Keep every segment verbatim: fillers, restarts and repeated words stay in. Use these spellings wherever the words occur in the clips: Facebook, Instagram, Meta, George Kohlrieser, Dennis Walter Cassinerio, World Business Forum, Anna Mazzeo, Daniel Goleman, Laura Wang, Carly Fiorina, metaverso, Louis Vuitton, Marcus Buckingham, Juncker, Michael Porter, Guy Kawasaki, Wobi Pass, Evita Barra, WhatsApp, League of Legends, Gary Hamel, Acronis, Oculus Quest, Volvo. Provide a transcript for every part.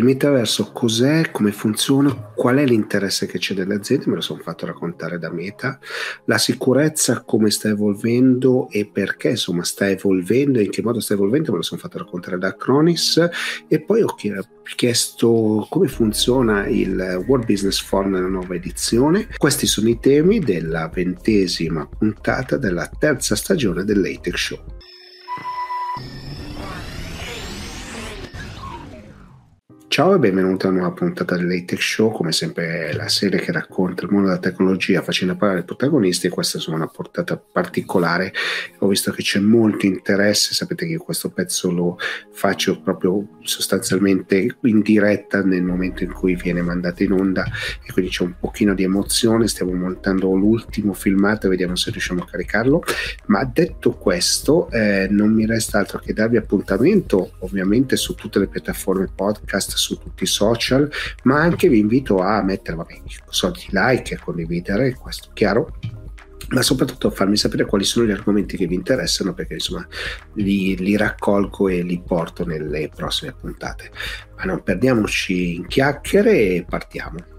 Il metaverso cos'è, come funziona, qual è l'interesse che c'è delle aziende, me lo sono fatto raccontare da Meta, la sicurezza come sta evolvendo e perché insomma sta evolvendo, in che modo sta evolvendo, me lo sono fatto raccontare da Acronis, e poi ho chiesto come funziona il World Business Forum nella nuova edizione. Questi sono i temi della ventesima puntata della terza stagione del Tech Show. Ciao e benvenuti a una nuova puntata del Tech Show, come sempre la serie che racconta il mondo della tecnologia facendo parlare i protagonisti, e questa è una portata particolare. Ho visto che c'è molto interesse, sapete che io questo pezzo lo faccio proprio sostanzialmente in diretta nel momento in cui viene mandato in onda, e quindi c'è un pochino di emozione, stiamo montando l'ultimo filmato e vediamo se riusciamo a caricarlo. Ma detto questo, eh, non mi resta altro che darvi appuntamento ovviamente su tutte le piattaforme podcast, su tutti i social, ma anche vi invito a mettere, vabbè, soliti like e condividere, questo chiaro, ma soprattutto farmi sapere quali sono gli argomenti che vi interessano, perché insomma li, li raccolgo e li porto nelle prossime puntate. Ma non perdiamoci in chiacchiere e partiamo.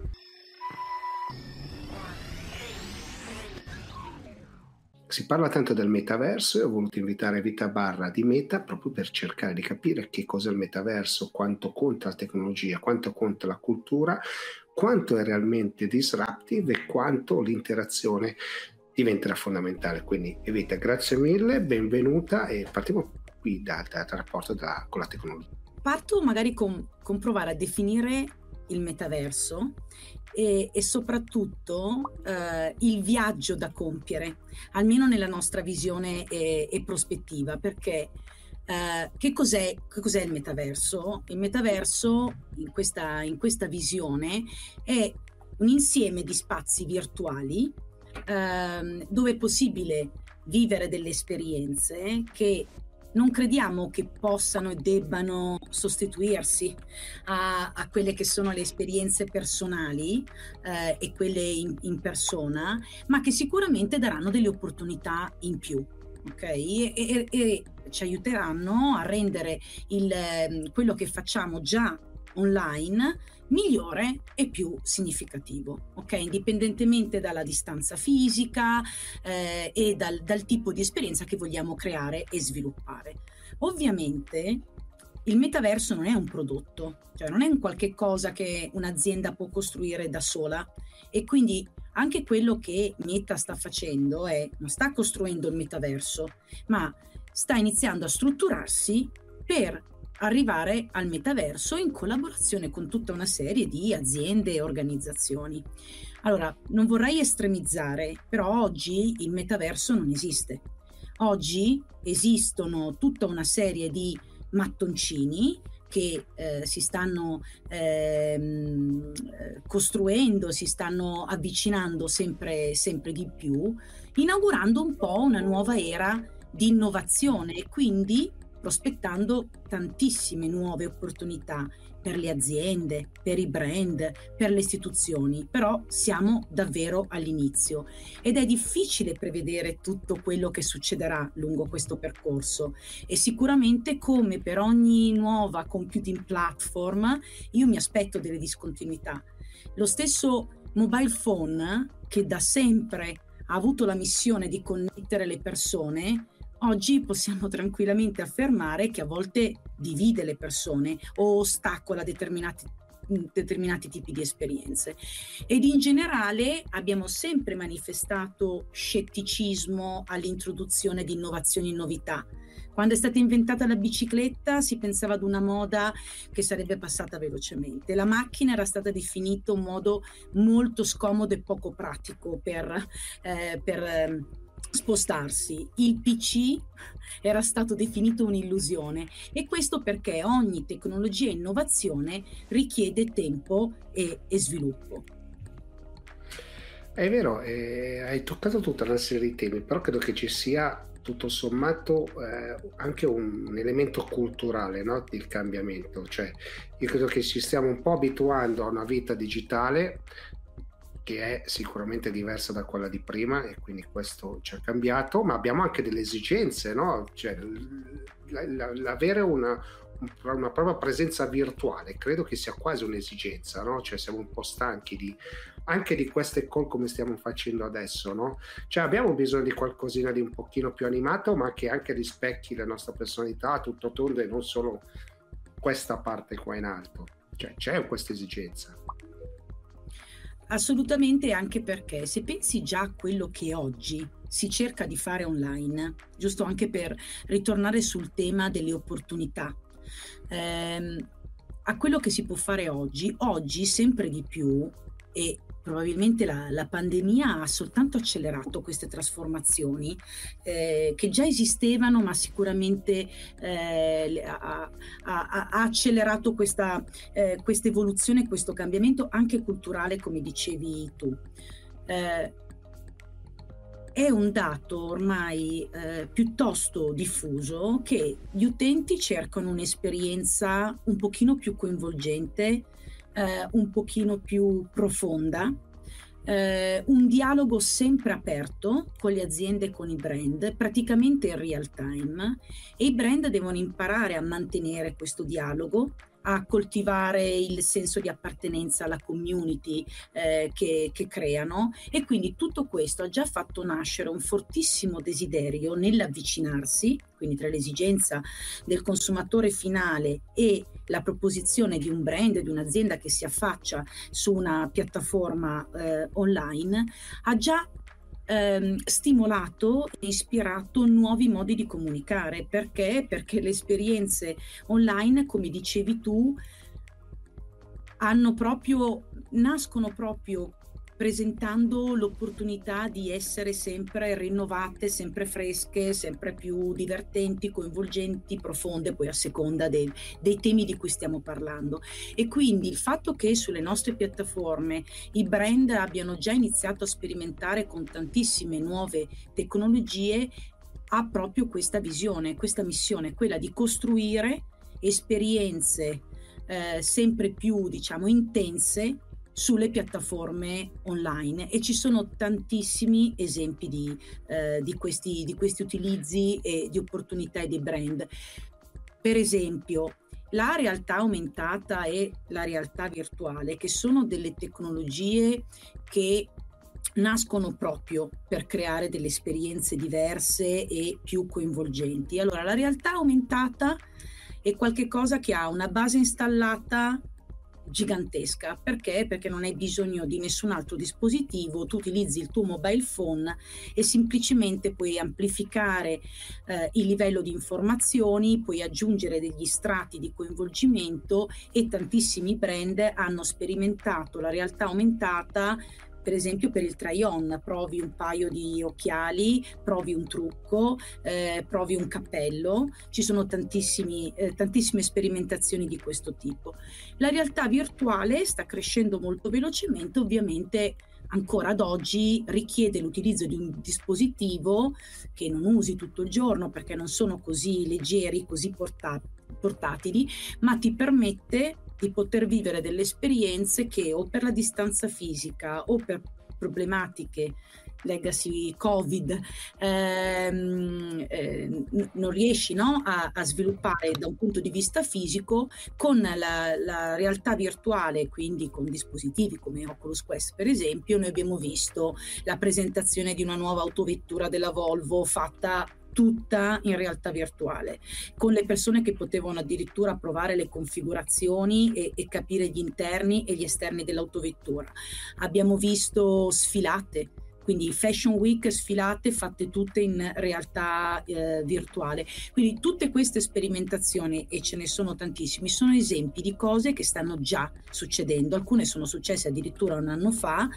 Si parla tanto del metaverso e ho voluto invitare Evita Barra di Meta proprio per cercare di capire che cos'è il metaverso, quanto conta la tecnologia, quanto conta la cultura, quanto è realmente disruptive e quanto l'interazione diventerà fondamentale. Quindi Evita, grazie mille, benvenuta, e partiamo qui dal da, da rapporto da, con la tecnologia. Parto magari con, con provare a definire il metaverso e, e soprattutto eh, il viaggio da compiere, almeno nella nostra visione e, e prospettiva, perché eh, che cos'è, che cos'è il metaverso? Il metaverso in questa, in questa visione è un insieme di spazi virtuali eh, dove è possibile vivere delle esperienze che non crediamo che possano e debbano sostituirsi a, a quelle che sono le esperienze personali eh, e quelle in, in persona, ma che sicuramente daranno delle opportunità in più, ok? E, e, e ci aiuteranno a rendere il, quello che facciamo già online migliore e più significativo, ok? Indipendentemente dalla distanza fisica eh, e dal, dal tipo di esperienza che vogliamo creare e sviluppare. Ovviamente il metaverso non è un prodotto, cioè non è un qualche cosa che un'azienda può costruire da sola, e quindi anche quello che Meta sta facendo è non sta costruendo il metaverso, ma sta iniziando a strutturarsi per arrivare al metaverso in collaborazione con tutta una serie di aziende e organizzazioni. Allora, non vorrei estremizzare, però oggi il metaverso non esiste. Oggi esistono tutta una serie di mattoncini che eh, si stanno ehm, costruendo, si stanno avvicinando sempre, sempre di più, inaugurando un po' una nuova era di innovazione e quindi prospettando tantissime nuove opportunità per le aziende, per i brand, per le istituzioni, però siamo davvero all'inizio ed è difficile prevedere tutto quello che succederà lungo questo percorso, e sicuramente come per ogni nuova computing platform io mi aspetto delle discontinuità. Lo stesso mobile phone, che da sempre ha avuto la missione di connettere le persone, oggi possiamo tranquillamente affermare che a volte divide le persone o ostacola determinati, determinati tipi di esperienze. Ed in generale abbiamo sempre manifestato scetticismo all'introduzione di innovazioni e novità. Quando è stata inventata la bicicletta si pensava ad una moda che sarebbe passata velocemente. La macchina era stata definita un modo molto scomodo e poco pratico per... Eh, per spostarsi. Il P C era stato definito un'illusione, e questo perché ogni tecnologia e innovazione richiede tempo e, e sviluppo. È vero, eh, hai toccato tutta una serie di temi, però credo che ci sia tutto sommato eh, anche un, un elemento culturale, no? Il cambiamento, cioè io credo che ci stiamo un po' abituando a una vita digitale che è sicuramente diversa da quella di prima, e quindi questo ci ha cambiato, ma abbiamo anche delle esigenze, no? Cioè, l'avere una, tra una propria presenza virtuale, credo che sia quasi un'esigenza, no? Cioè siamo un po' stanchi di, anche di queste call come stiamo facendo adesso, no? Cioè abbiamo bisogno di qualcosina di un pochino più animato, ma che anche rispecchi la nostra personalità tutto tondo e non solo questa parte qua in alto. Cioè c'è questa esigenza. Assolutamente, anche perché se pensi già a quello che oggi si cerca di fare online, giusto anche per ritornare sul tema delle opportunità, eh, a quello che si può fare oggi, oggi sempre di più, e probabilmente la, la pandemia ha soltanto accelerato queste trasformazioni eh, che già esistevano, ma sicuramente eh, ha, ha, ha accelerato questa eh, questa evoluzione, questo cambiamento anche culturale, come dicevi tu. Eh, È un dato ormai eh, piuttosto diffuso che gli utenti cercano un'esperienza un pochino più coinvolgente, eh, un pochino più profonda, eh, un dialogo sempre aperto con le aziende e con i brand, praticamente in real time, e i brand devono imparare a mantenere questo dialogo, a coltivare il senso di appartenenza alla community eh, che, che creano, e quindi tutto questo ha già fatto nascere un fortissimo desiderio nell'avvicinarsi, quindi tra l'esigenza del consumatore finale e la proposizione di un brand, di un'azienda che si affaccia su una piattaforma eh, online, ha già Ehm, stimolato e ispirato nuovi modi di comunicare. Perché? Perché le esperienze online, come dicevi tu, hanno proprio, nascono proprio presentando l'opportunità di essere sempre rinnovate, sempre fresche, sempre più divertenti, coinvolgenti, profonde, poi a seconda dei, dei temi di cui stiamo parlando. E quindi il fatto che sulle nostre piattaforme i brand abbiano già iniziato a sperimentare con tantissime nuove tecnologie ha proprio questa visione, questa missione, quella di costruire esperienze eh, sempre più, diciamo, intense sulle piattaforme online, e ci sono tantissimi esempi di, eh, di, questi, di questi utilizzi e di opportunità dei brand. Per esempio, la realtà aumentata e la realtà virtuale, che sono delle tecnologie che nascono proprio per creare delle esperienze diverse e più coinvolgenti. Allora, la realtà aumentata è qualcosa che ha una base installata gigantesca. Perché? Perché non hai bisogno di nessun altro dispositivo, tu utilizzi il tuo mobile phone e semplicemente puoi amplificare eh, il livello di informazioni, puoi aggiungere degli strati di coinvolgimento, e tantissimi brand hanno sperimentato la realtà aumentata. Per esempio, per il try-on, provi un paio di occhiali, provi un trucco, eh, provi un cappello. Ci sono tantissimi, eh, tantissime sperimentazioni di questo tipo. La realtà virtuale sta crescendo molto velocemente, ovviamente ancora ad oggi richiede l'utilizzo di un dispositivo che non usi tutto il giorno, perché non sono così leggeri, così porta- portatili, ma ti permette di poter vivere delle esperienze che, o per la distanza fisica o per problematiche legacy Covid, ehm, eh, non riesci, no, a, a sviluppare da un punto di vista fisico. Con la, la realtà virtuale, quindi con dispositivi come Oculus Quest per esempio, noi abbiamo visto la presentazione di una nuova autovettura della Volvo fatta tutta in realtà virtuale, con le persone che potevano addirittura provare le configurazioni e, e capire gli interni e gli esterni dell'autovettura. Abbiamo visto sfilate, quindi Fashion Week, sfilate fatte tutte in realtà eh, virtuale. Quindi tutte queste sperimentazioni, e ce ne sono tantissimi, sono esempi di cose che stanno già succedendo. Alcune sono successe addirittura un anno fa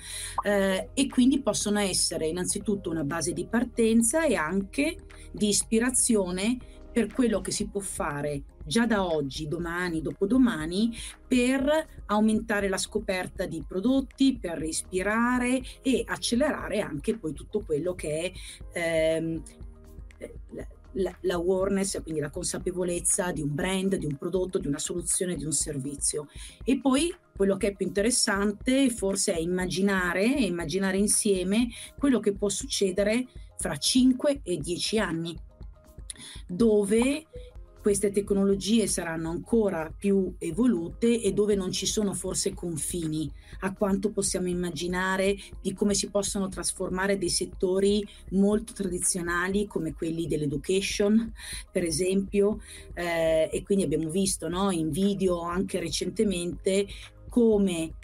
eh, e quindi possono essere innanzitutto una base di partenza e anche di ispirazione per quello che si può fare già da oggi, domani, dopodomani, per aumentare la scoperta di prodotti, per ispirare e accelerare anche poi tutto quello che è ehm, l'awareness, quindi la consapevolezza di un brand, di un prodotto, di una soluzione, di un servizio. E poi quello che è più interessante forse è immaginare, immaginare insieme quello che può succedere fra cinque e dieci anni, dove queste tecnologie saranno ancora più evolute e dove non ci sono forse confini a quanto possiamo immaginare di come si possono trasformare dei settori molto tradizionali come quelli dell'education, per esempio, eh, e quindi abbiamo visto, no, in video anche recentemente come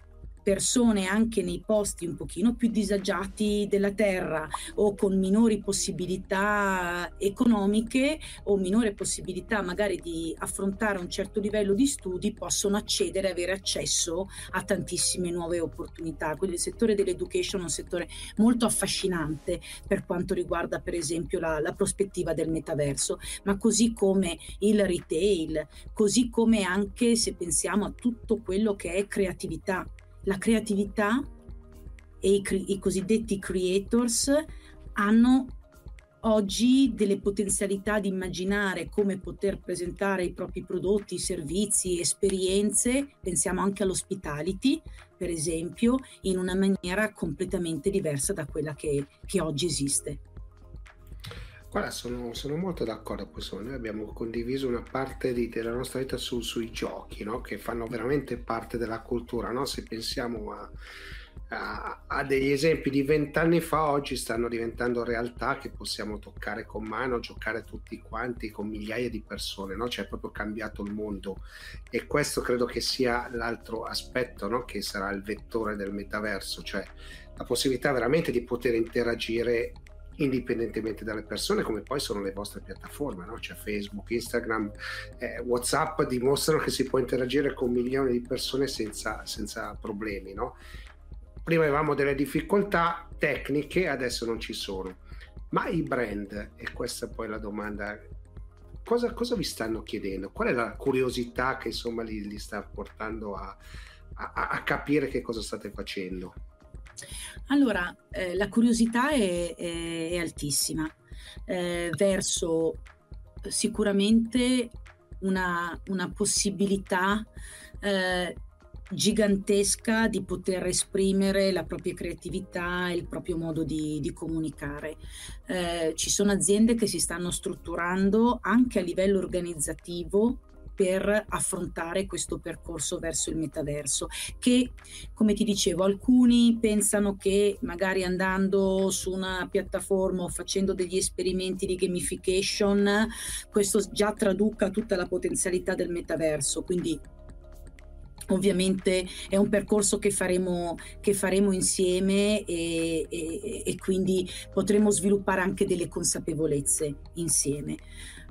persone anche nei posti un pochino più disagiati della terra o con minori possibilità economiche o minore possibilità magari di affrontare un certo livello di studi possono accedere e avere accesso a tantissime nuove opportunità. Quindi il settore dell'education è un settore molto affascinante per quanto riguarda per esempio la, la prospettiva del metaverso, ma così come il retail, così come anche se pensiamo a tutto quello che è creatività. La creatività e i, cre- i cosiddetti creators hanno oggi delle potenzialità di immaginare come poter presentare i propri prodotti, servizi, esperienze, pensiamo anche all'hospitality, per esempio, in una maniera completamente diversa da quella che, che oggi esiste. Guarda, sono, sono molto d'accordo, poi sono, noi abbiamo condiviso una parte di, della nostra vita su, sui giochi, no? Che fanno veramente parte della cultura, no? Se pensiamo a, a, a degli esempi di vent'anni fa, oggi stanno diventando realtà che possiamo toccare con mano, giocare tutti quanti con migliaia di persone, no? Cioè è proprio cambiato il mondo e questo credo che sia l'altro aspetto, no? Che sarà il vettore del metaverso, cioè la possibilità veramente di poter interagire indipendentemente dalle persone, come poi sono le vostre piattaforme, no? Cioè Facebook, Instagram, eh, WhatsApp dimostrano che si può interagire con milioni di persone senza, senza problemi, no? Prima avevamo delle difficoltà tecniche, adesso non ci sono. Ma i brand, e questa poi è la domanda, cosa, cosa vi stanno chiedendo? Qual è la curiosità che insomma li, li sta portando a, a, a capire che cosa state facendo? Allora, eh, la curiosità è, è, è altissima eh, verso sicuramente una, una possibilità eh, gigantesca di poter esprimere la propria creatività e il proprio modo di, di comunicare. Eh, ci sono aziende che si stanno strutturando anche a livello organizzativo per affrontare questo percorso verso il metaverso, che come ti dicevo alcuni pensano che magari andando su una piattaforma o facendo degli esperimenti di gamification questo già traduca tutta la potenzialità del metaverso, quindi ovviamente è un percorso che faremo, che faremo insieme e, e, e quindi potremo sviluppare anche delle consapevolezze insieme.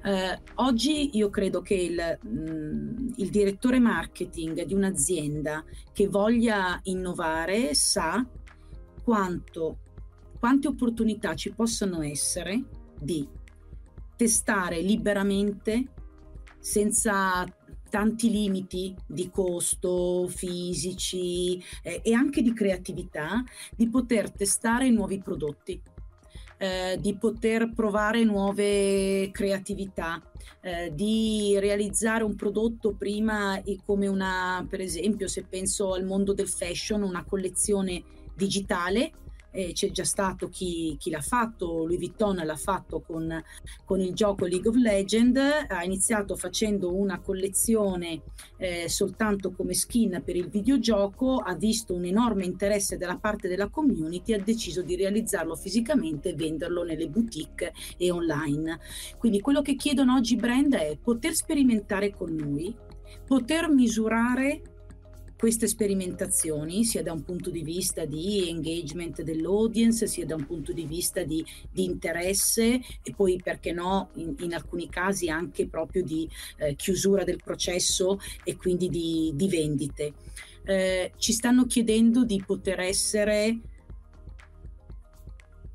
Eh, oggi io credo che il, mh, il direttore marketing di un'azienda che voglia innovare sa quanto, quante opportunità ci possono essere di testare liberamente senza tanti limiti di costo fisici eh, e anche di creatività, di poter testare nuovi prodotti, eh, di poter provare nuove creatività, eh, di realizzare un prodotto prima come una, per esempio se penso al mondo del fashion, una collezione digitale. Eh, c'è già stato chi, chi l'ha fatto, Louis Vuitton l'ha fatto con, con il gioco League of Legends, ha iniziato facendo una collezione eh, soltanto come skin per il videogioco, ha visto un enorme interesse dalla parte della community, ha deciso di realizzarlo fisicamente e venderlo nelle boutique e online. Quindi quello che chiedono oggi i brand è poter sperimentare con noi, poter misurare queste sperimentazioni sia da un punto di vista di engagement dell'audience, sia da un punto di vista di, di interesse e poi perché no in, in alcuni casi anche proprio di eh, chiusura del processo e quindi di, di vendite. Eh, ci stanno chiedendo di poter essere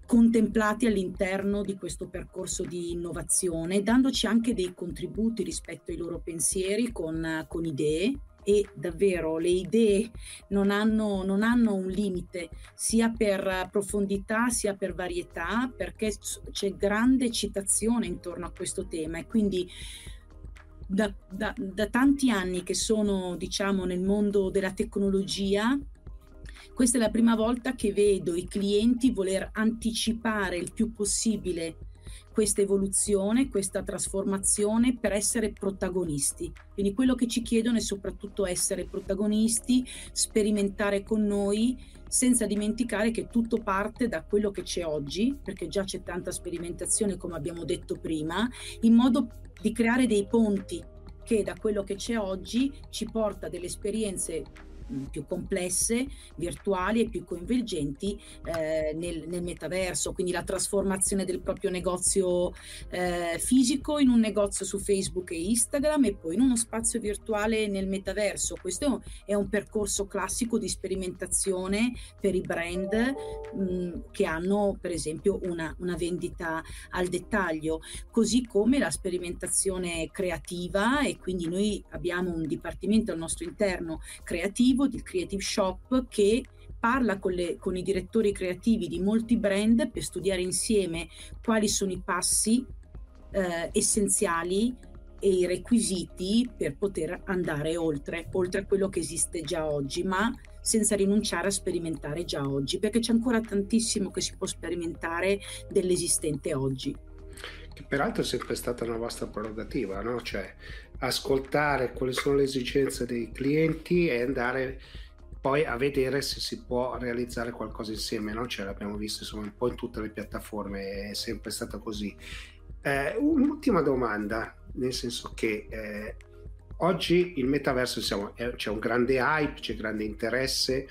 contemplati all'interno di questo percorso di innovazione, dandoci anche dei contributi rispetto ai loro pensieri con, con idee. E davvero le idee non hanno, non hanno un limite sia per profondità sia per varietà, perché c'è grande eccitazione intorno a questo tema e quindi da, da, da tanti anni che sono diciamo nel mondo della tecnologia questa è la prima volta che vedo i clienti voler anticipare il più possibile questa evoluzione, questa trasformazione per essere protagonisti. Quindi quello che ci chiedono è soprattutto essere protagonisti, sperimentare con noi, senza dimenticare che tutto parte da quello che c'è oggi, perché già c'è tanta sperimentazione, come abbiamo detto prima, in modo di creare dei ponti che da quello che c'è oggi ci porta delle esperienze più complesse, virtuali e più coinvolgenti eh, nel, nel metaverso, quindi la trasformazione del proprio negozio eh, fisico in un negozio su Facebook e Instagram e poi in uno spazio virtuale nel metaverso. Questo è un, è un percorso classico di sperimentazione per i brand mh, che hanno per esempio una, una vendita al dettaglio, così come la sperimentazione creativa, e quindi noi abbiamo un dipartimento al nostro interno creativo, del Creative Shop, che parla con, le, con i direttori creativi di molti brand per studiare insieme quali sono i passi eh, essenziali e i requisiti per poter andare oltre, oltre a quello che esiste già oggi, ma senza rinunciare a sperimentare già oggi, perché c'è ancora tantissimo che si può sperimentare dell'esistente oggi. Che peraltro è sempre stata una vostra prerogativa, no? Cioè ascoltare quali sono le esigenze dei clienti e andare poi a vedere se si può realizzare qualcosa insieme, no? Cioè l'abbiamo visto insomma un po' in tutte le piattaforme, è sempre stata così. Eh, un'ultima domanda, nel senso che eh, oggi il metaverso siamo, eh, c'è un grande hype, c'è grande interesse,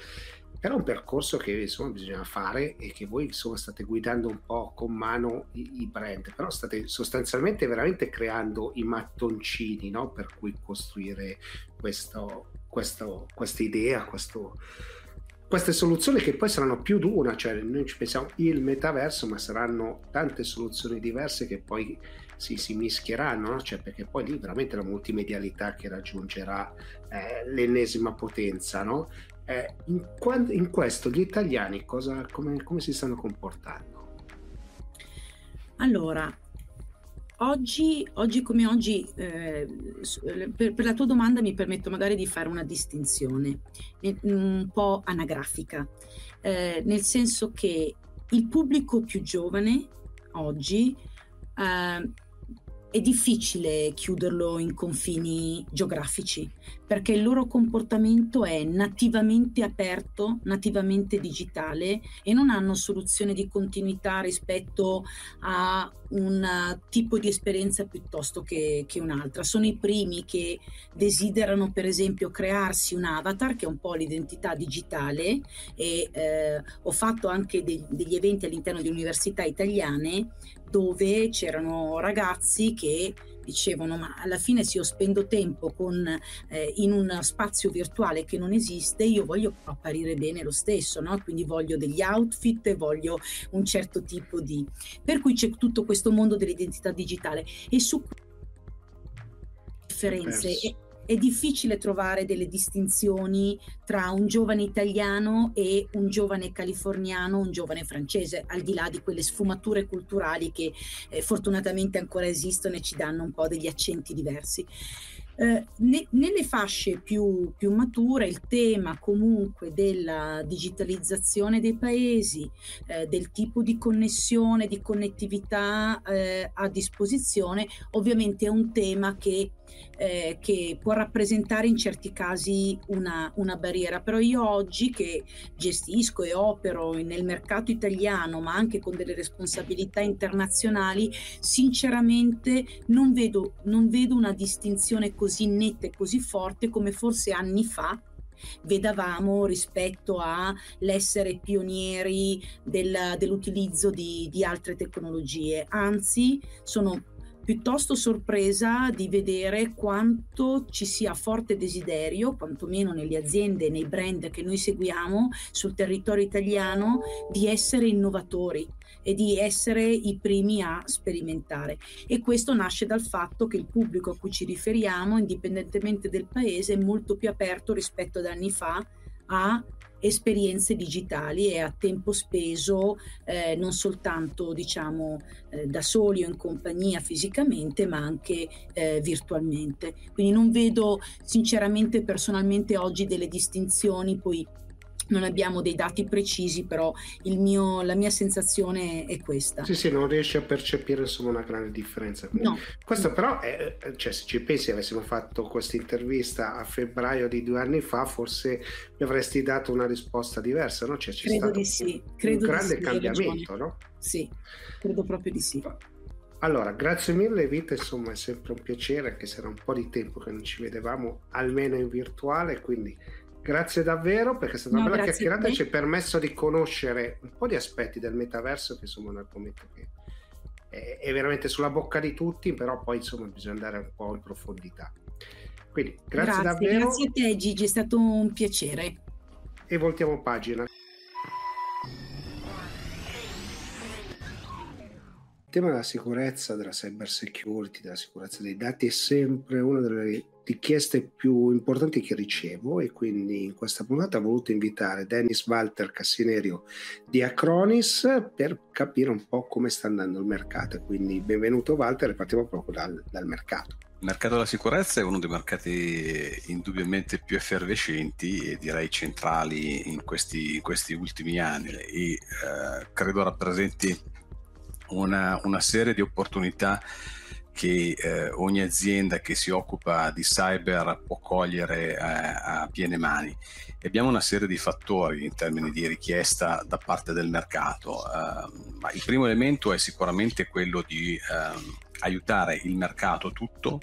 però è un percorso che insomma bisogna fare e che voi insomma state guidando un po' con mano i, i brand, però state sostanzialmente veramente creando i mattoncini, no? Per cui costruire questo, questo, questa idea, questo, queste soluzioni che poi saranno più di una, cioè noi ci pensiamo il metaverso, ma saranno tante soluzioni diverse che poi si, si mischieranno, no? Cioè, perché poi lì veramente la multimedialità che raggiungerà eh, l'ennesima potenza, no? Eh, in, in questo gli italiani cosa, come, come si stanno comportando? Allora, oggi, oggi come oggi, eh, per, per la tua domanda mi permetto magari di fare una distinzione un po' anagrafica, eh, nel senso che il pubblico più giovane oggi eh, è difficile chiuderlo in confini geografici, perché il loro comportamento è nativamente aperto, nativamente digitale, e non hanno soluzione di continuità rispetto a un tipo di esperienza piuttosto che, che un'altra. Sono i primi che desiderano per esempio crearsi un avatar, che è un po' l'identità digitale, e eh, ho fatto anche de- degli eventi all'interno di università italiane dove c'erano ragazzi che dicevano: ma alla fine se io spendo tempo con, eh, in uno spazio virtuale che non esiste, io voglio apparire bene lo stesso, no? Quindi voglio degli outfit, voglio un certo tipo di... Per cui c'è tutto questo mondo dell'identità digitale e su differenze... È, è difficile trovare delle distinzioni tra un giovane italiano e un giovane californiano, un giovane francese, al di là di quelle sfumature culturali che eh, fortunatamente ancora esistono e ci danno un po' degli accenti diversi. Eh, ne, nelle fasce più, più mature il tema comunque della digitalizzazione dei paesi, eh, del tipo di connessione, di connettività eh, a disposizione, ovviamente è un tema che Eh, che può rappresentare in certi casi una, una barriera, però io oggi che gestisco e opero nel mercato italiano ma anche con delle responsabilità internazionali, sinceramente non vedo, non vedo una distinzione così netta e così forte come forse anni fa vedavamo rispetto all'essere pionieri del, dell'utilizzo di, di altre tecnologie. Anzi, sono piuttosto sorpresa di vedere quanto ci sia forte desiderio, quantomeno nelle aziende e nei brand che noi seguiamo sul territorio italiano, di essere innovatori e di essere i primi a sperimentare. E questo nasce dal fatto che il pubblico a cui ci riferiamo, indipendentemente dal paese, è molto più aperto rispetto ad anni fa a esperienze digitali e a tempo speso eh, non soltanto diciamo eh, da soli o in compagnia fisicamente, ma anche eh, virtualmente. Quindi non vedo sinceramente personalmente oggi delle distinzioni, poi Non abbiamo dei dati precisi, però il mio, la mia sensazione è questa. Sì, sì, non riesci a percepire insomma una grande differenza. No. Questo però è, cioè, se ci pensi, avessimo fatto questa intervista a febbraio di due anni fa, forse mi avresti dato una risposta diversa, no? Cioè, c'è credo stato di sì. Credo un grande di sì, cambiamento, no? Sì, credo proprio di sì. Allora, grazie mille Evita, insomma è sempre un piacere, che sarà un po' di tempo che non ci vedevamo, almeno in virtuale, quindi grazie davvero, perché è stata una no, bella chiacchierata e ci ha permesso di conoscere un po' di aspetti del metaverso, che insomma è un argomento che è, è veramente sulla bocca di tutti, però poi insomma bisogna andare un po' in profondità. Quindi grazie, grazie davvero. Grazie a te Gigi, è stato un piacere. E voltiamo pagina. Il tema della sicurezza, della cyber security, della sicurezza dei dati è sempre una delle richieste più importanti che ricevo, e quindi in questa puntata ho voluto invitare Dennis Walter Cassinerio di Acronis per capire un po' come sta andando il mercato. Quindi benvenuto Walter, e partiamo proprio dal, dal mercato. Il mercato della sicurezza è uno dei mercati indubbiamente più effervescenti e direi centrali in questi, in questi ultimi anni, e eh, credo rappresenti Una, una serie di opportunità che eh, ogni azienda che si occupa di cyber può cogliere eh, a piene mani. E abbiamo una serie di fattori in termini di richiesta da parte del mercato. Eh, ma il primo elemento è sicuramente quello di eh, aiutare il mercato tutto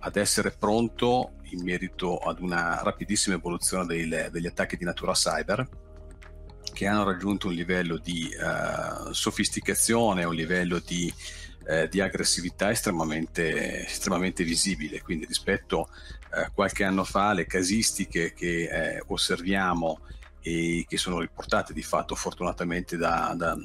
ad essere pronto in merito ad una rapidissima evoluzione dei, degli attacchi di natura cyber, che hanno raggiunto un livello di uh, sofisticazione, un livello di, uh, di aggressività estremamente, estremamente visibile. Quindi rispetto a uh, qualche anno fa, le casistiche che uh, osserviamo e che sono riportate di fatto fortunatamente da, da,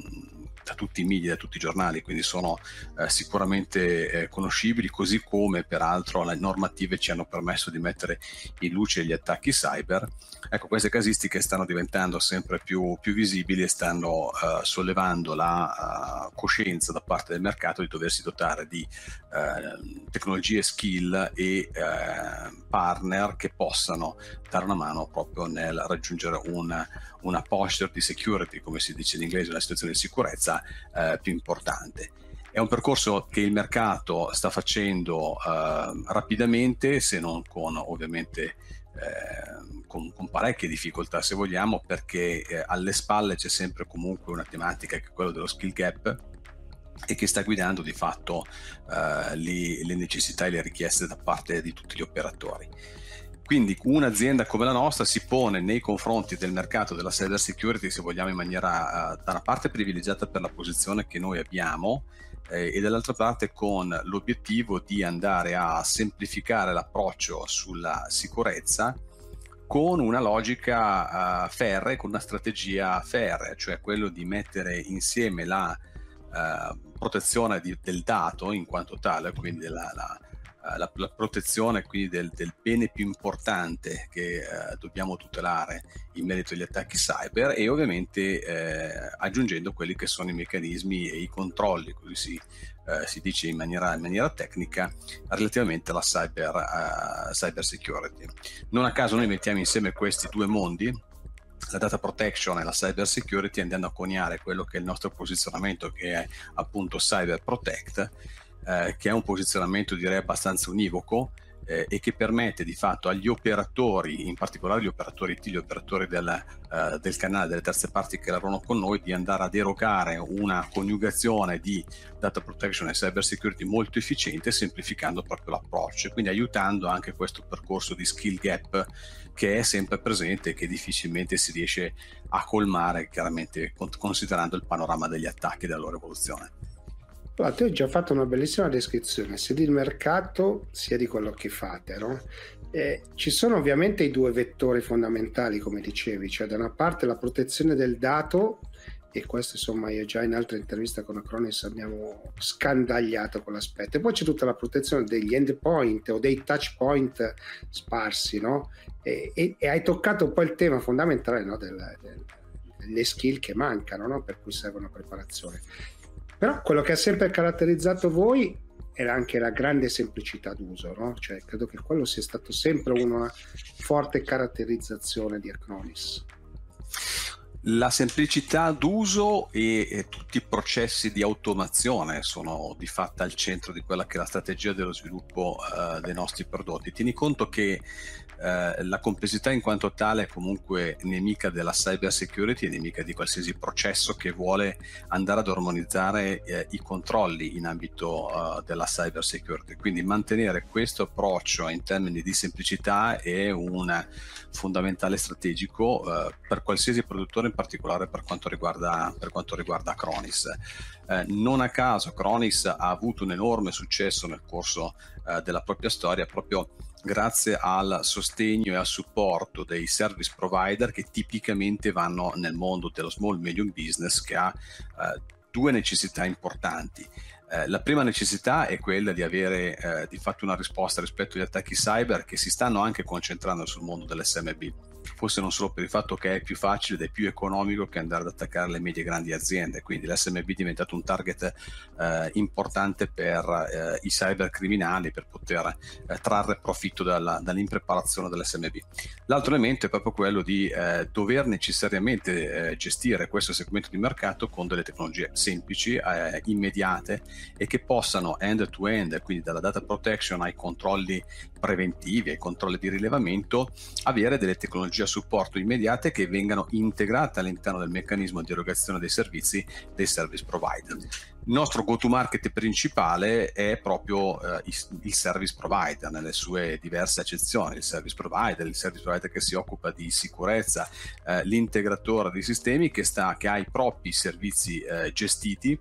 da tutti i media, da tutti i giornali, quindi sono uh, sicuramente uh, conoscibili, così come peraltro le normative ci hanno permesso di mettere in luce gli attacchi cyber. Ecco, queste casistiche stanno diventando sempre più, più visibili e stanno uh, sollevando la uh, coscienza da parte del mercato di doversi dotare di uh, tecnologie, skill e uh, partner che possano dare una mano proprio nel raggiungere una, una posture di security, come si dice in inglese, una situazione di sicurezza uh, più importante. È un percorso che il mercato sta facendo uh, rapidamente, se non con ovviamente Eh, con, con parecchie difficoltà se vogliamo, perché eh, alle spalle c'è sempre comunque una tematica che è quella dello skill gap, e che sta guidando di fatto eh, le, le necessità e le richieste da parte di tutti gli operatori. Quindi un'azienda come la nostra si pone nei confronti del mercato della cyber security, se vogliamo, in maniera eh, da una parte privilegiata per la posizione che noi abbiamo, e dall'altra parte con l'obiettivo di andare a semplificare l'approccio sulla sicurezza con una logica uh, ferrea, con una strategia ferrea, cioè quello di mettere insieme la uh, protezione di, del dato in quanto tale, quindi la, la, la, la protezione quindi del, del bene più importante che uh, dobbiamo tutelare in merito agli attacchi cyber, e ovviamente eh, aggiungendo quelli che sono i meccanismi e i controlli, così si, eh, si dice in maniera, in maniera tecnica, relativamente alla cyber, uh, cyber security. Non a caso noi mettiamo insieme questi due mondi, la data protection e la cyber security, andando a coniare quello che è il nostro posizionamento, che è appunto Cyber Protect, eh, che è un posizionamento direi abbastanza univoco, e che permette di fatto agli operatori, in particolare gli operatori T, gli operatori del, uh, del canale, delle terze parti che lavorano con noi, di andare ad erogare una coniugazione di data protection e cyber security molto efficiente, semplificando proprio l'approccio e quindi aiutando anche questo percorso di skill gap che è sempre presente e che difficilmente si riesce a colmare, chiaramente considerando il panorama degli attacchi e della loro evoluzione. Allora, tu hai già fatto una bellissima descrizione sia del mercato sia di quello che fate, no? Eh, ci sono ovviamente i due vettori fondamentali, come dicevi, cioè da una parte la protezione del dato, e questo insomma io già in altre interviste con Acronis abbiamo scandagliato quell'aspetto, e poi c'è tutta la protezione degli endpoint o dei touch point sparsi, no? E, e, e hai toccato poi il tema fondamentale, no? del, del, delle skill che mancano, no? Per cui serve una preparazione. Però quello che ha sempre caratterizzato voi era anche la grande semplicità d'uso, no? Cioè, credo che quello sia stato sempre una forte caratterizzazione di Acronis. La semplicità d'uso e, e tutti i processi di automazione sono di fatto al centro di quella che è la strategia dello sviluppo eh, dei nostri prodotti. Tieni conto che eh, la complessità in quanto tale è comunque nemica della cyber security, è nemica di qualsiasi processo che vuole andare ad armonizzare eh, i controlli in ambito eh, della cyber security. Quindi mantenere questo approccio in termini di semplicità è un fondamentale strategico eh, per qualsiasi produttore, in particolare per quanto riguarda per quanto riguarda Acronis. Eh, non a caso Acronis ha avuto un enorme successo nel corso eh, della propria storia proprio grazie al sostegno e al supporto dei service provider che tipicamente vanno nel mondo dello small medium business, che ha eh, due necessità importanti. Eh, la prima necessità è quella di avere eh, di fatto una risposta rispetto agli attacchi cyber che si stanno anche concentrando sul mondo dell'esse emme bi. Forse non solo per il fatto che è più facile ed è più economico che andare ad attaccare le medie e grandi aziende, quindi l'esse emme bi è diventato un target eh, importante per eh, i cybercriminali, per poter eh, trarre profitto dalla, dall'impreparazione dell'esse emme bi. L'altro elemento è proprio quello di eh, dover necessariamente eh, gestire questo segmento di mercato con delle tecnologie semplici, eh, immediate e che possano end-to-end, quindi dalla data protection ai controlli preventivi, ai controlli di rilevamento, avere delle tecnologie a supporto immediate che vengano integrate all'interno del meccanismo di erogazione dei servizi dei service provider. Il nostro go-to-market principale è proprio eh, il service provider nelle sue diverse accezioni, il service provider, il service provider che si occupa di sicurezza, eh, l'integratore di sistemi che, sta, che ha i propri servizi eh, gestiti,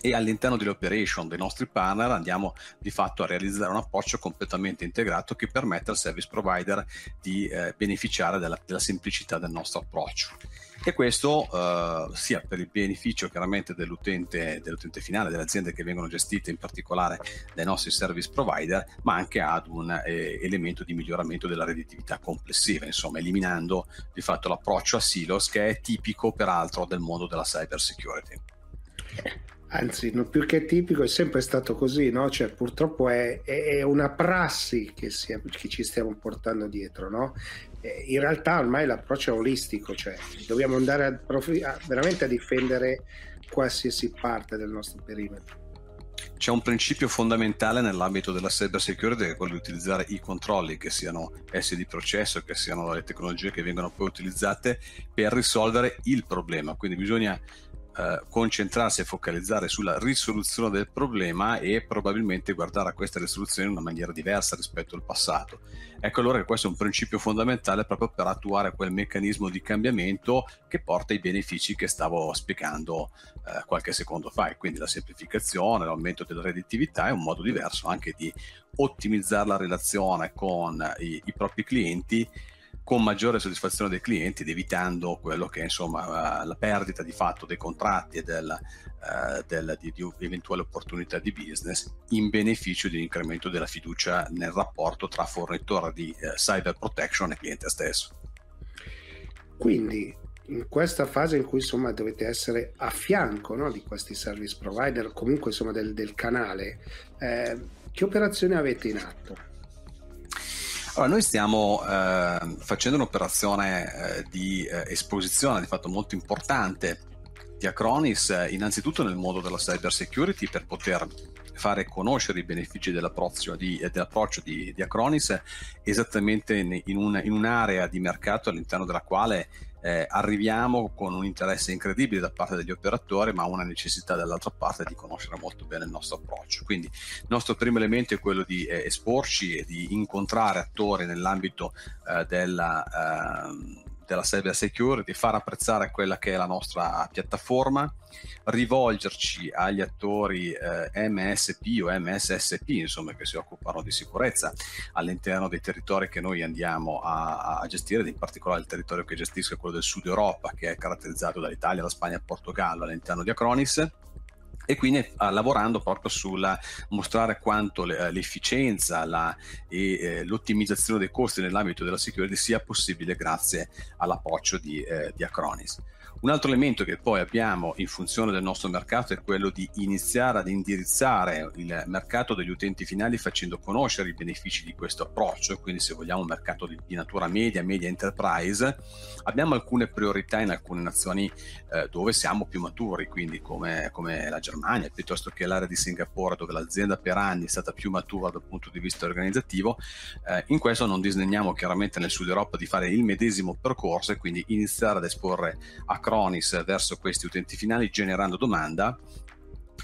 e all'interno delle operation dei nostri partner andiamo di fatto a realizzare un approccio completamente integrato che permette al service provider di eh, beneficiare della, della semplicità del nostro approccio. E questo eh, sia per il beneficio chiaramente dell'utente, dell'utente finale, delle aziende che vengono gestite in particolare dai nostri service provider, ma anche ad un eh, elemento di miglioramento della redditività complessiva, insomma eliminando di fatto l'approccio a silos che è tipico peraltro del mondo della cyber security. Anzi, non più che tipico, è sempre stato così, no? Cioè, purtroppo è, è una prassi che, si, che ci stiamo portando dietro, no? Eh, in realtà ormai l'approccio è olistico, cioè dobbiamo andare a profi- a, veramente a difendere qualsiasi parte del nostro perimetro. C'è un principio fondamentale nell'ambito della cyber security che è quello di utilizzare i controlli, che siano essi di processo, che siano le tecnologie che vengono poi utilizzate per risolvere il problema. Quindi bisogna concentrarsi e focalizzare sulla risoluzione del problema e probabilmente guardare a questa risoluzione in una maniera diversa rispetto al passato. Ecco allora che questo è un principio fondamentale proprio per attuare quel meccanismo di cambiamento che porta ai benefici che stavo spiegando eh, qualche secondo fa, e quindi la semplificazione, l'aumento della redditività è un modo diverso anche di ottimizzare la relazione con i, i propri clienti, con maggiore soddisfazione dei clienti ed evitando quello che è insomma la perdita di fatto dei contratti e del, eh, del, di, di eventuali opportunità di business in beneficio di un incremento della fiducia nel rapporto tra fornitore di eh, cyber protection e cliente stesso. Quindi in questa fase in cui insomma dovete essere a fianco, no, di questi service provider, comunque insomma del, del canale, eh, che operazioni avete in atto? Allora, noi stiamo eh, facendo un'operazione eh, di eh, esposizione di fatto molto importante di Acronis, eh, innanzitutto nel mondo della cyber security, per poter fare conoscere i benefici dell'approccio di, dell'approccio di, di Acronis esattamente in, in, un, in un'area di mercato all'interno della quale eh, arriviamo con un interesse incredibile da parte degli operatori, ma una necessità dall'altra parte di conoscere molto bene il nostro approccio. Quindi il nostro primo elemento è quello di eh, esporci e di incontrare attori nell'ambito eh, della... Eh, della cyber security, far apprezzare quella che è la nostra piattaforma, rivolgerci agli attori eh, emme esse pi o emme esse esse pi, insomma, che si occupano di sicurezza all'interno dei territori che noi andiamo a, a gestire, in particolare il territorio che gestisco è quello del Sud Europa, che è caratterizzato dall'Italia, la Spagna e il Portogallo all'interno di Acronis, e quindi ah, lavorando proprio sulla mostrare quanto le, l'efficienza la, e eh, l'ottimizzazione dei costi nell'ambito della security sia possibile grazie all'appoggio di, eh, di Acronis. Un altro elemento che poi abbiamo in funzione del nostro mercato è quello di iniziare ad indirizzare il mercato degli utenti finali facendo conoscere i benefici di questo approccio, quindi se vogliamo un mercato di, di natura media, media enterprise, abbiamo alcune priorità in alcune nazioni eh, dove siamo più maturi, quindi come, come la Germania piuttosto che l'area di Singapore, dove l'azienda per anni è stata più matura dal punto di vista organizzativo. Eh, in questo non disdegniamo chiaramente nel Sud Europa di fare il medesimo percorso e quindi iniziare ad esporre a Acronis verso questi utenti finali, generando domanda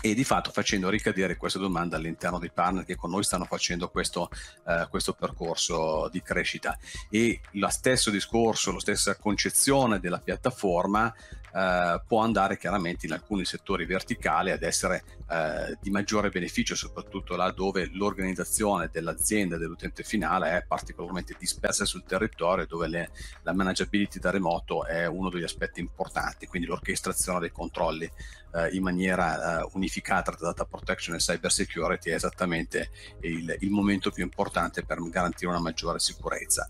e di fatto facendo ricadere questa domanda all'interno dei partner che con noi stanno facendo questo, eh, questo percorso di crescita. E lo stesso discorso, la stessa concezione della piattaforma Uh, può andare chiaramente in alcuni settori verticali ad essere uh, di maggiore beneficio, soprattutto là dove l'organizzazione dell'azienda, dell'utente finale è particolarmente dispersa sul territorio, dove le, la manageability da remoto è uno degli aspetti importanti, quindi l'orchestrazione dei controlli uh, in maniera uh, unificata tra data protection e cyber security è esattamente il, il momento più importante per garantire una maggiore sicurezza.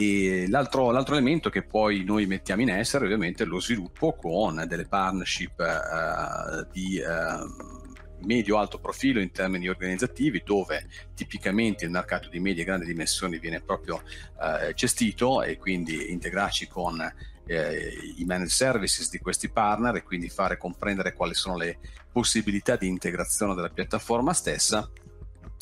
E l'altro, l'altro elemento che poi noi mettiamo in essere ovviamente è lo sviluppo con delle partnership uh, di uh, medio-alto profilo in termini organizzativi, dove tipicamente il mercato di medie e grandi dimensioni viene proprio uh, gestito, e quindi integrarci con eh, i managed services di questi partner e quindi fare comprendere quali sono le possibilità di integrazione della piattaforma stessa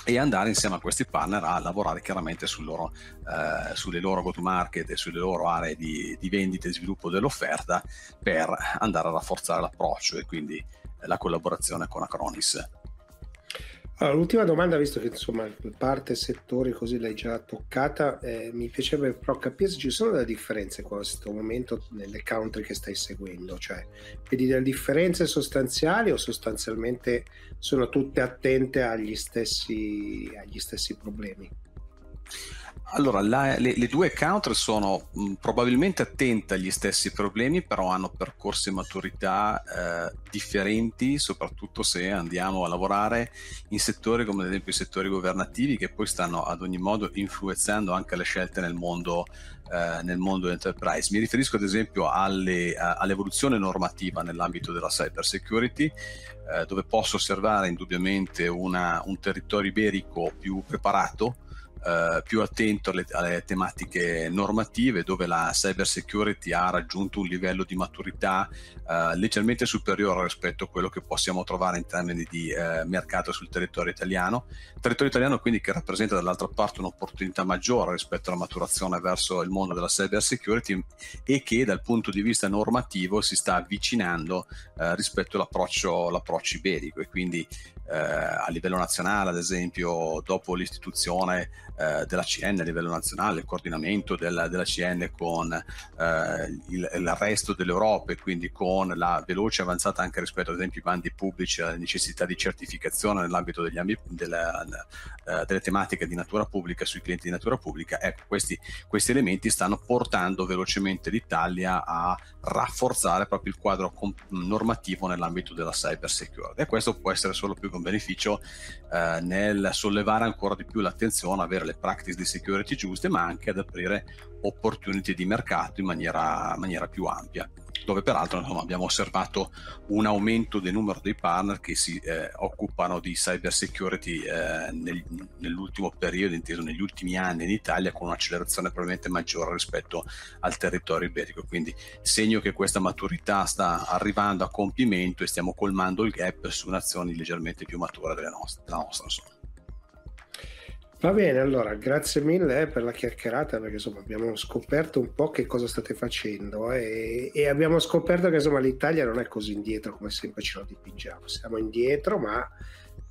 e andare insieme a questi partner a lavorare chiaramente sul loro, eh, sulle loro go-to-market e sulle loro aree di, di vendita e sviluppo dell'offerta per andare a rafforzare l'approccio e quindi la collaborazione con Acronis. Allora, l'ultima domanda, visto che insomma parte settori così l'hai già toccata, eh, mi piacerebbe però capire se ci sono delle differenze in questo momento nelle country che stai seguendo, cioè vedi delle differenze sostanziali o sostanzialmente sono tutte attente agli stessi, agli stessi problemi? Allora, la, le, le due country sono mh, probabilmente attente agli stessi problemi, però hanno percorsi di maturità eh, differenti, soprattutto se andiamo a lavorare in settori come ad esempio i settori governativi, che poi stanno ad ogni modo influenzando anche le scelte nel mondo, eh, nel mondo enterprise. Mi riferisco ad esempio alle, a, all'evoluzione normativa nell'ambito della cyber security, eh, dove posso osservare indubbiamente una, un territorio iberico più preparato, Uh, più attento alle, alle tematiche normative, dove la cyber security ha raggiunto un livello di maturità uh, leggermente superiore rispetto a quello che possiamo trovare in termini di uh, mercato sul territorio italiano. Territorio italiano quindi che rappresenta dall'altra parte un'opportunità maggiore rispetto alla maturazione verso il mondo della cyber security e che dal punto di vista normativo si sta avvicinando uh, rispetto all'approccio, all'approccio iberico, e quindi uh, a livello nazionale, ad esempio, dopo l'istituzione della C N a livello nazionale, il coordinamento della, della C N con eh, il, il resto dell'Europa, e quindi con la veloce avanzata anche rispetto ad esempio ai bandi pubblici, alla necessità di certificazione nell'ambito degli ambi- della, eh, delle tematiche di natura pubblica sui clienti di natura pubblica. Ecco, questi, questi elementi stanno portando velocemente l'Italia a rafforzare proprio il quadro comp- normativo nell'ambito della cyber security, e questo può essere solo più che un beneficio eh, nel sollevare ancora di più l'attenzione, avere le practice di security giuste, ma anche ad aprire opportunity di mercato in maniera, maniera più ampia, dove peraltro insomma, abbiamo osservato un aumento del numero dei partner che si eh, occupano di cyber security eh, nel, nell'ultimo periodo, inteso negli ultimi anni in Italia, con un'accelerazione probabilmente maggiore rispetto al territorio iberico, quindi segno che questa maturità sta arrivando a compimento e stiamo colmando il gap su nazioni leggermente più mature della nostra, della nostra insomma. Va bene, allora grazie mille per la chiacchierata, perché insomma abbiamo scoperto un po' che cosa state facendo e, e abbiamo scoperto che insomma l'Italia non è così indietro come sempre ce lo dipingiamo. Siamo indietro, ma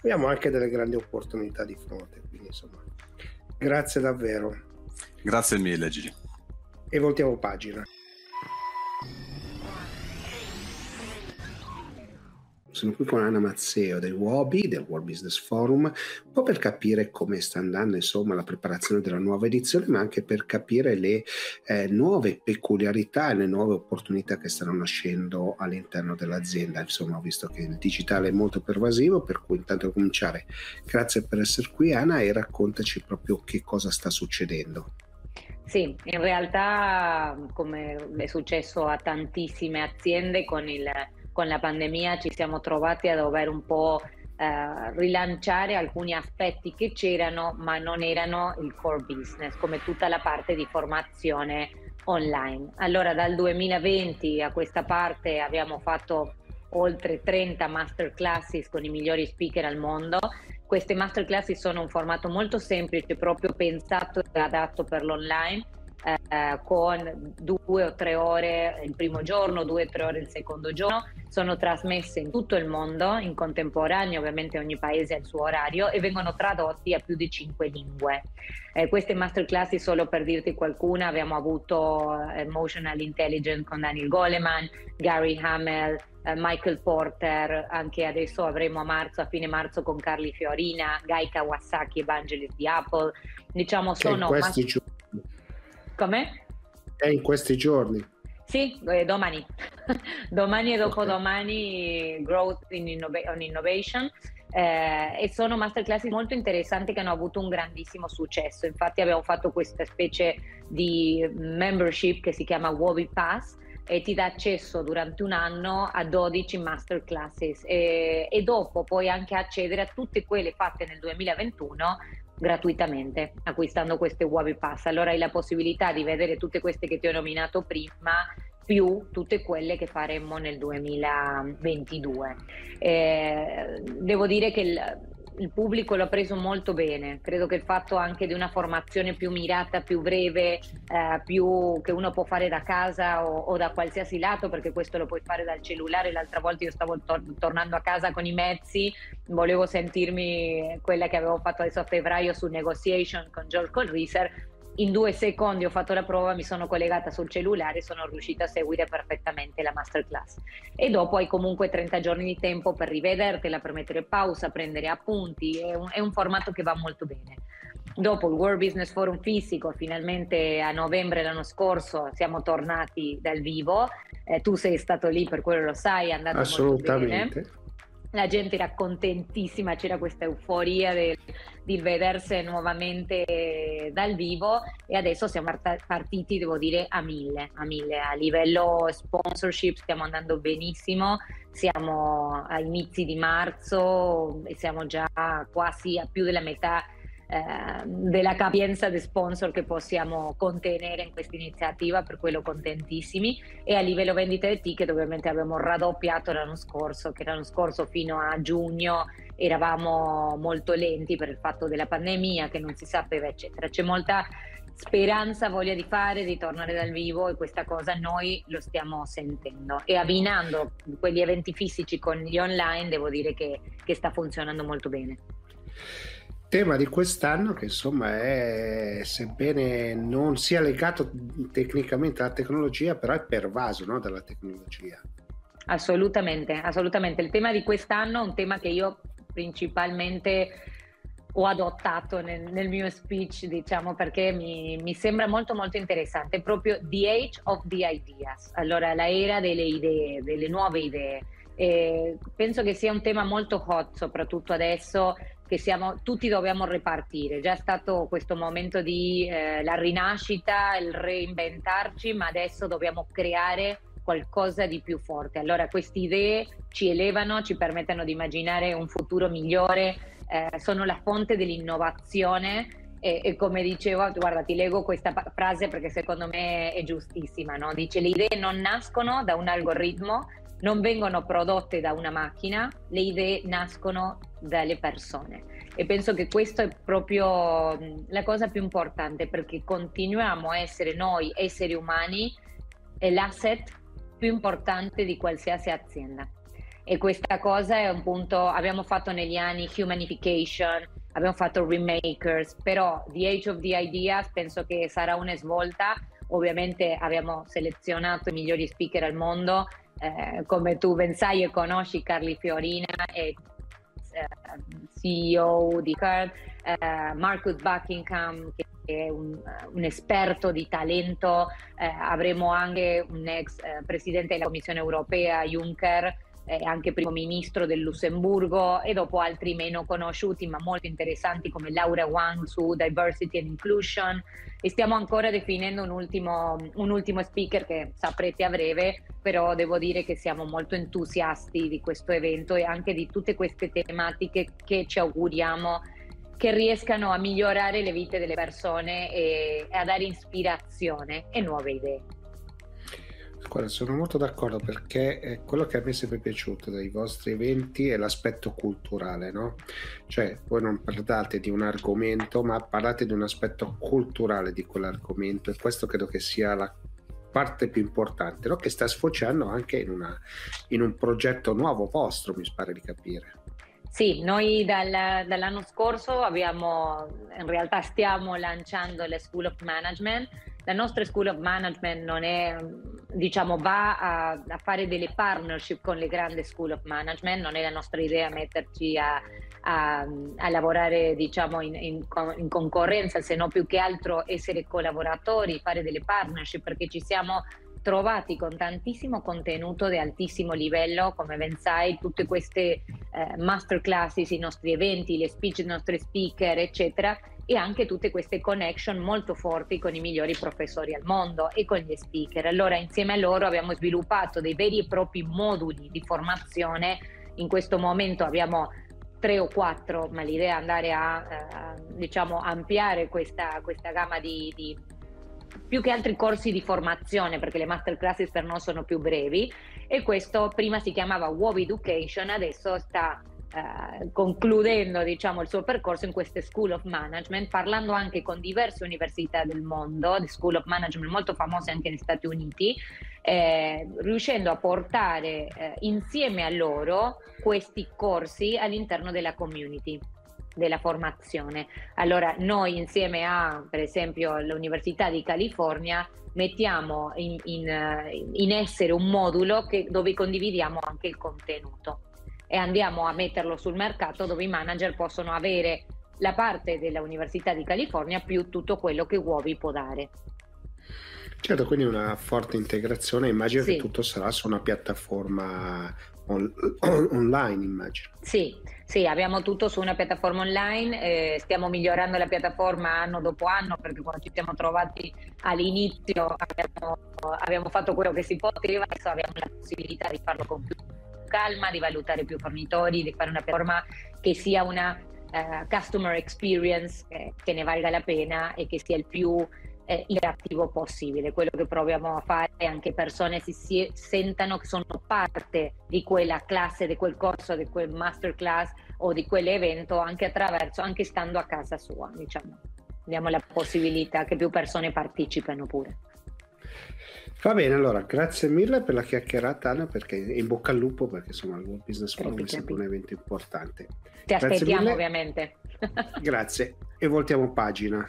abbiamo anche delle grandi opportunità di fronte, quindi insomma grazie davvero. Grazie mille Gigi. E voltiamo pagina. Sono qui con Anna Mazzeo del Wobi, del World Business Forum, un po' per capire come sta andando insomma la preparazione della nuova edizione, ma anche per capire le eh, nuove peculiarità e le nuove opportunità che stanno nascendo all'interno dell'azienda. Insomma, ho visto che il digitale è molto pervasivo, per cui intanto cominciare. Grazie per essere qui, Anna, e raccontaci proprio che cosa sta succedendo. Sì, in realtà, come è successo a tantissime aziende, con il Con la pandemia ci siamo trovati a dover un po' eh, rilanciare alcuni aspetti che c'erano ma non erano il core business, come tutta la parte di formazione online. Allora dal duemilaventi a questa parte abbiamo fatto oltre trenta masterclasses con i migliori speaker al mondo. Queste masterclasses sono un formato molto semplice, proprio pensato e adatto per l'online. Eh, con due o tre ore il primo giorno, due o tre ore il secondo giorno, sono trasmesse in tutto il mondo in contemporanea, ovviamente ogni paese ha il suo orario, e vengono tradotti a più di cinque lingue. Eh, queste masterclass, solo per dirti qualcuna, abbiamo avuto Emotional Intelligence con Daniel Goleman, Gary Hamel, eh, Michael Porter, anche adesso avremo a marzo, a fine marzo, con Carly Fiorina, Guy Kawasaki, Evangelist di Apple. Diciamo sono Come? È in questi giorni? Sì, eh, domani. domani e dopodomani, okay. Growth in innova- on Innovation. Eh, e sono masterclass molto interessanti che hanno avuto un grandissimo successo. Infatti abbiamo fatto questa specie di membership che si chiama Wobi Pass, e ti dà accesso durante un anno a dodici masterclasses e, e dopo puoi anche accedere a tutte quelle fatte nel duemilaventuno gratuitamente acquistando queste Wobi Pass. Allora hai la possibilità di vedere tutte queste che ti ho nominato prima, più tutte quelle che faremo nel duemilaventidue. Eh, devo dire che il, il pubblico l'ha preso molto bene. Credo che il fatto anche di una formazione più mirata, più breve, eh, più che uno può fare da casa o, o da qualsiasi lato, perché questo lo puoi fare dal cellulare. L'altra volta io stavo tor- tornando a casa con i mezzi, volevo sentirmi quella che avevo fatto adesso a febbraio su Negotiation con George Kohlrieser. In due secondi ho fatto la prova, mi sono collegata sul cellulare e sono riuscita a seguire perfettamente la masterclass. E dopo hai comunque trenta giorni di tempo per rivedertela, per mettere pausa, prendere appunti. È un, è un formato che va molto bene. Dopo il World Business Forum fisico, finalmente a novembre l'anno scorso siamo tornati dal vivo. Eh, tu sei stato lì, per quello lo sai, è andato assolutamente molto bene. La gente era contentissima, c'era questa euforia del, di vedersi nuovamente dal vivo, e adesso siamo partiti, devo dire, a mille, a mille. A livello sponsorship stiamo andando benissimo, siamo a inizi di marzo e siamo già quasi a più della metà eh, della capienza di sponsor che possiamo contenere in questa iniziativa, per quello contentissimi. E a livello vendita dei ticket ovviamente abbiamo raddoppiato l'anno scorso, che l'anno scorso fino a giugno eravamo molto lenti per il fatto della pandemia, che non si sapeva eccetera. C'è molta speranza, voglia di fare, di tornare dal vivo, e questa cosa noi lo stiamo sentendo, e abbinando quegli eventi fisici con gli online devo dire che, che sta funzionando molto bene. Tema di quest'anno che insomma è, sebbene non sia legato tecnicamente alla tecnologia, però è pervaso, no, dalla tecnologia. Assolutamente, assolutamente. Il tema di quest'anno è un tema che io principalmente ho adottato nel, nel mio speech, diciamo, perché mi, mi sembra molto molto interessante, proprio The Age of the Ideas, allora la era delle idee, delle nuove idee. Eh, penso che sia un tema molto hot, soprattutto adesso che siamo tutti dobbiamo ripartire. Già è stato questo momento di eh, la rinascita, il reinventarci, ma adesso dobbiamo creare qualcosa di più forte. Allora queste idee ci elevano, ci permettono di immaginare un futuro migliore, eh, sono la fonte dell'innovazione. E, e come dicevo, guarda, ti leggo questa pa- frase perché secondo me è giustissima, no? Dice: le idee non nascono da un algoritmo, non vengono prodotte da una macchina, le idee nascono dalle persone. E penso che questo è proprio la cosa più importante, perché continuiamo a essere noi, esseri umani, è l'asset più importante di qualsiasi azienda. E questa cosa è un punto, abbiamo fatto negli anni humanification, abbiamo fatto remakers, però The Age of the Ideas penso che sarà una svolta, Ovviamente abbiamo selezionato i migliori speaker al mondo, eh, come tu ben sai e conosci Carly Fiorina, ex eh, C E O di Card, eh, Marcus Buckingham che è un, un esperto di talento, eh, avremo anche un ex eh, presidente della Commissione Europea, Juncker, eh, anche primo ministro del Lussemburgo, e dopo altri meno conosciuti ma molto interessanti come Laura Wang su Diversity and Inclusion, e stiamo ancora definendo un ultimo, un ultimo speaker che saprete a breve, però devo dire che siamo molto entusiasti di questo evento e anche di tutte queste tematiche che ci auguriamo che riescano a migliorare le vite delle persone e a dare ispirazione e nuove idee. Guarda, sono molto d'accordo, perché quello che a me è sempre piaciuto dei vostri eventi è l'aspetto culturale, no? Cioè voi non parlate di un argomento ma parlate di un aspetto culturale di quell'argomento, e questo credo che sia la parte più importante, no? Che sta sfociando anche in, una, in un progetto nuovo vostro, mi pare di capire. Sì, noi dal, dall'anno scorso abbiamo, in realtà stiamo lanciando le School of Management. La nostra School of Management non è, diciamo, va a, a fare delle partnership con le grandi School of Management, non è la nostra idea metterci a, a, a lavorare, diciamo, in, in, in concorrenza, se no più che altro essere collaboratori, fare delle partnership, perché ci siamo trovati con tantissimo contenuto di altissimo livello, come ben sai, tutte queste eh, masterclasses, i nostri eventi, le speech dei nostri speaker, eccetera, e anche tutte queste connection molto forti con i migliori professori al mondo e con gli speaker. Allora, insieme a loro abbiamo sviluppato dei veri e propri moduli di formazione. In questo momento abbiamo tre o quattro, ma l'idea è andare a, a diciamo, ampliare questa, questa gamma di, di più che altri corsi di formazione, perché le masterclasses per noi sono più brevi, e questo prima si chiamava Wobi Education, adesso sta eh, concludendo, diciamo, il suo percorso in queste School of Management, parlando anche con diverse università del mondo, di School of Management molto famose anche negli Stati Uniti, eh, riuscendo a portare eh, insieme a loro questi corsi all'interno della community della formazione. Allora noi, insieme a, per esempio, l'Università di California, mettiamo in, in, in essere un modulo che, dove condividiamo anche il contenuto e andiamo a metterlo sul mercato, dove i manager possono avere la parte dell'Università di California più tutto quello che Wobi può dare. Certo, quindi una forte integrazione, immagino. Sì, che tutto sarà su una piattaforma on- on- online, immagino. Sì, sì, abbiamo tutto su una piattaforma online, eh, stiamo migliorando la piattaforma anno dopo anno, perché quando ci siamo trovati all'inizio abbiamo, abbiamo fatto quello che si poteva, adesso abbiamo la possibilità di farlo con più calma, di valutare più fornitori, di fare una piattaforma che sia una uh, customer experience eh, che ne valga la pena e che sia il più Eh, interattivo possibile. Quello che proviamo a fare è anche persone si, si sentano che sono parte di quella classe, di quel corso, di quel masterclass o di quell'evento, anche attraverso, anche stando a casa sua, diciamo. Diamo la possibilità che più persone partecipano pure. Va bene, allora grazie mille per la chiacchierata, Anna, perché in bocca al lupo, perché insomma il World Business Forum è sempre un evento importante. Ti aspettiamo ovviamente. Grazie, e voltiamo pagina.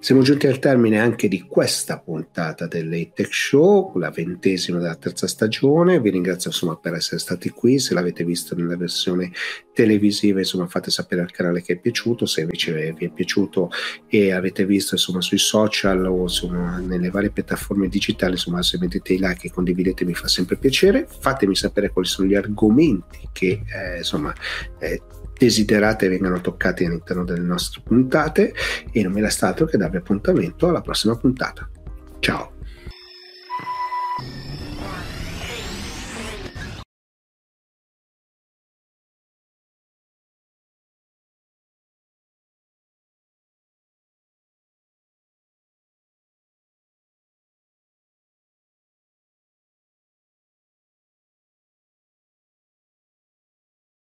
Siamo giunti al termine anche di questa puntata dell'Tech Show, la ventesima della terza stagione. Vi ringrazio, insomma, per essere stati qui. Se l'avete visto nella versione televisiva, insomma, fate sapere al canale che è piaciuto. Se invece vi è piaciuto e avete visto, insomma, sui social o insomma, nelle varie piattaforme digitali, insomma, se mettete i like e condividete mi fa sempre piacere. Fatemi sapere quali sono gli argomenti che eh, insomma eh, desiderate vengano toccati all'interno delle nostre puntate, e non mi resta altro che darvi appuntamento alla prossima puntata. Ciao!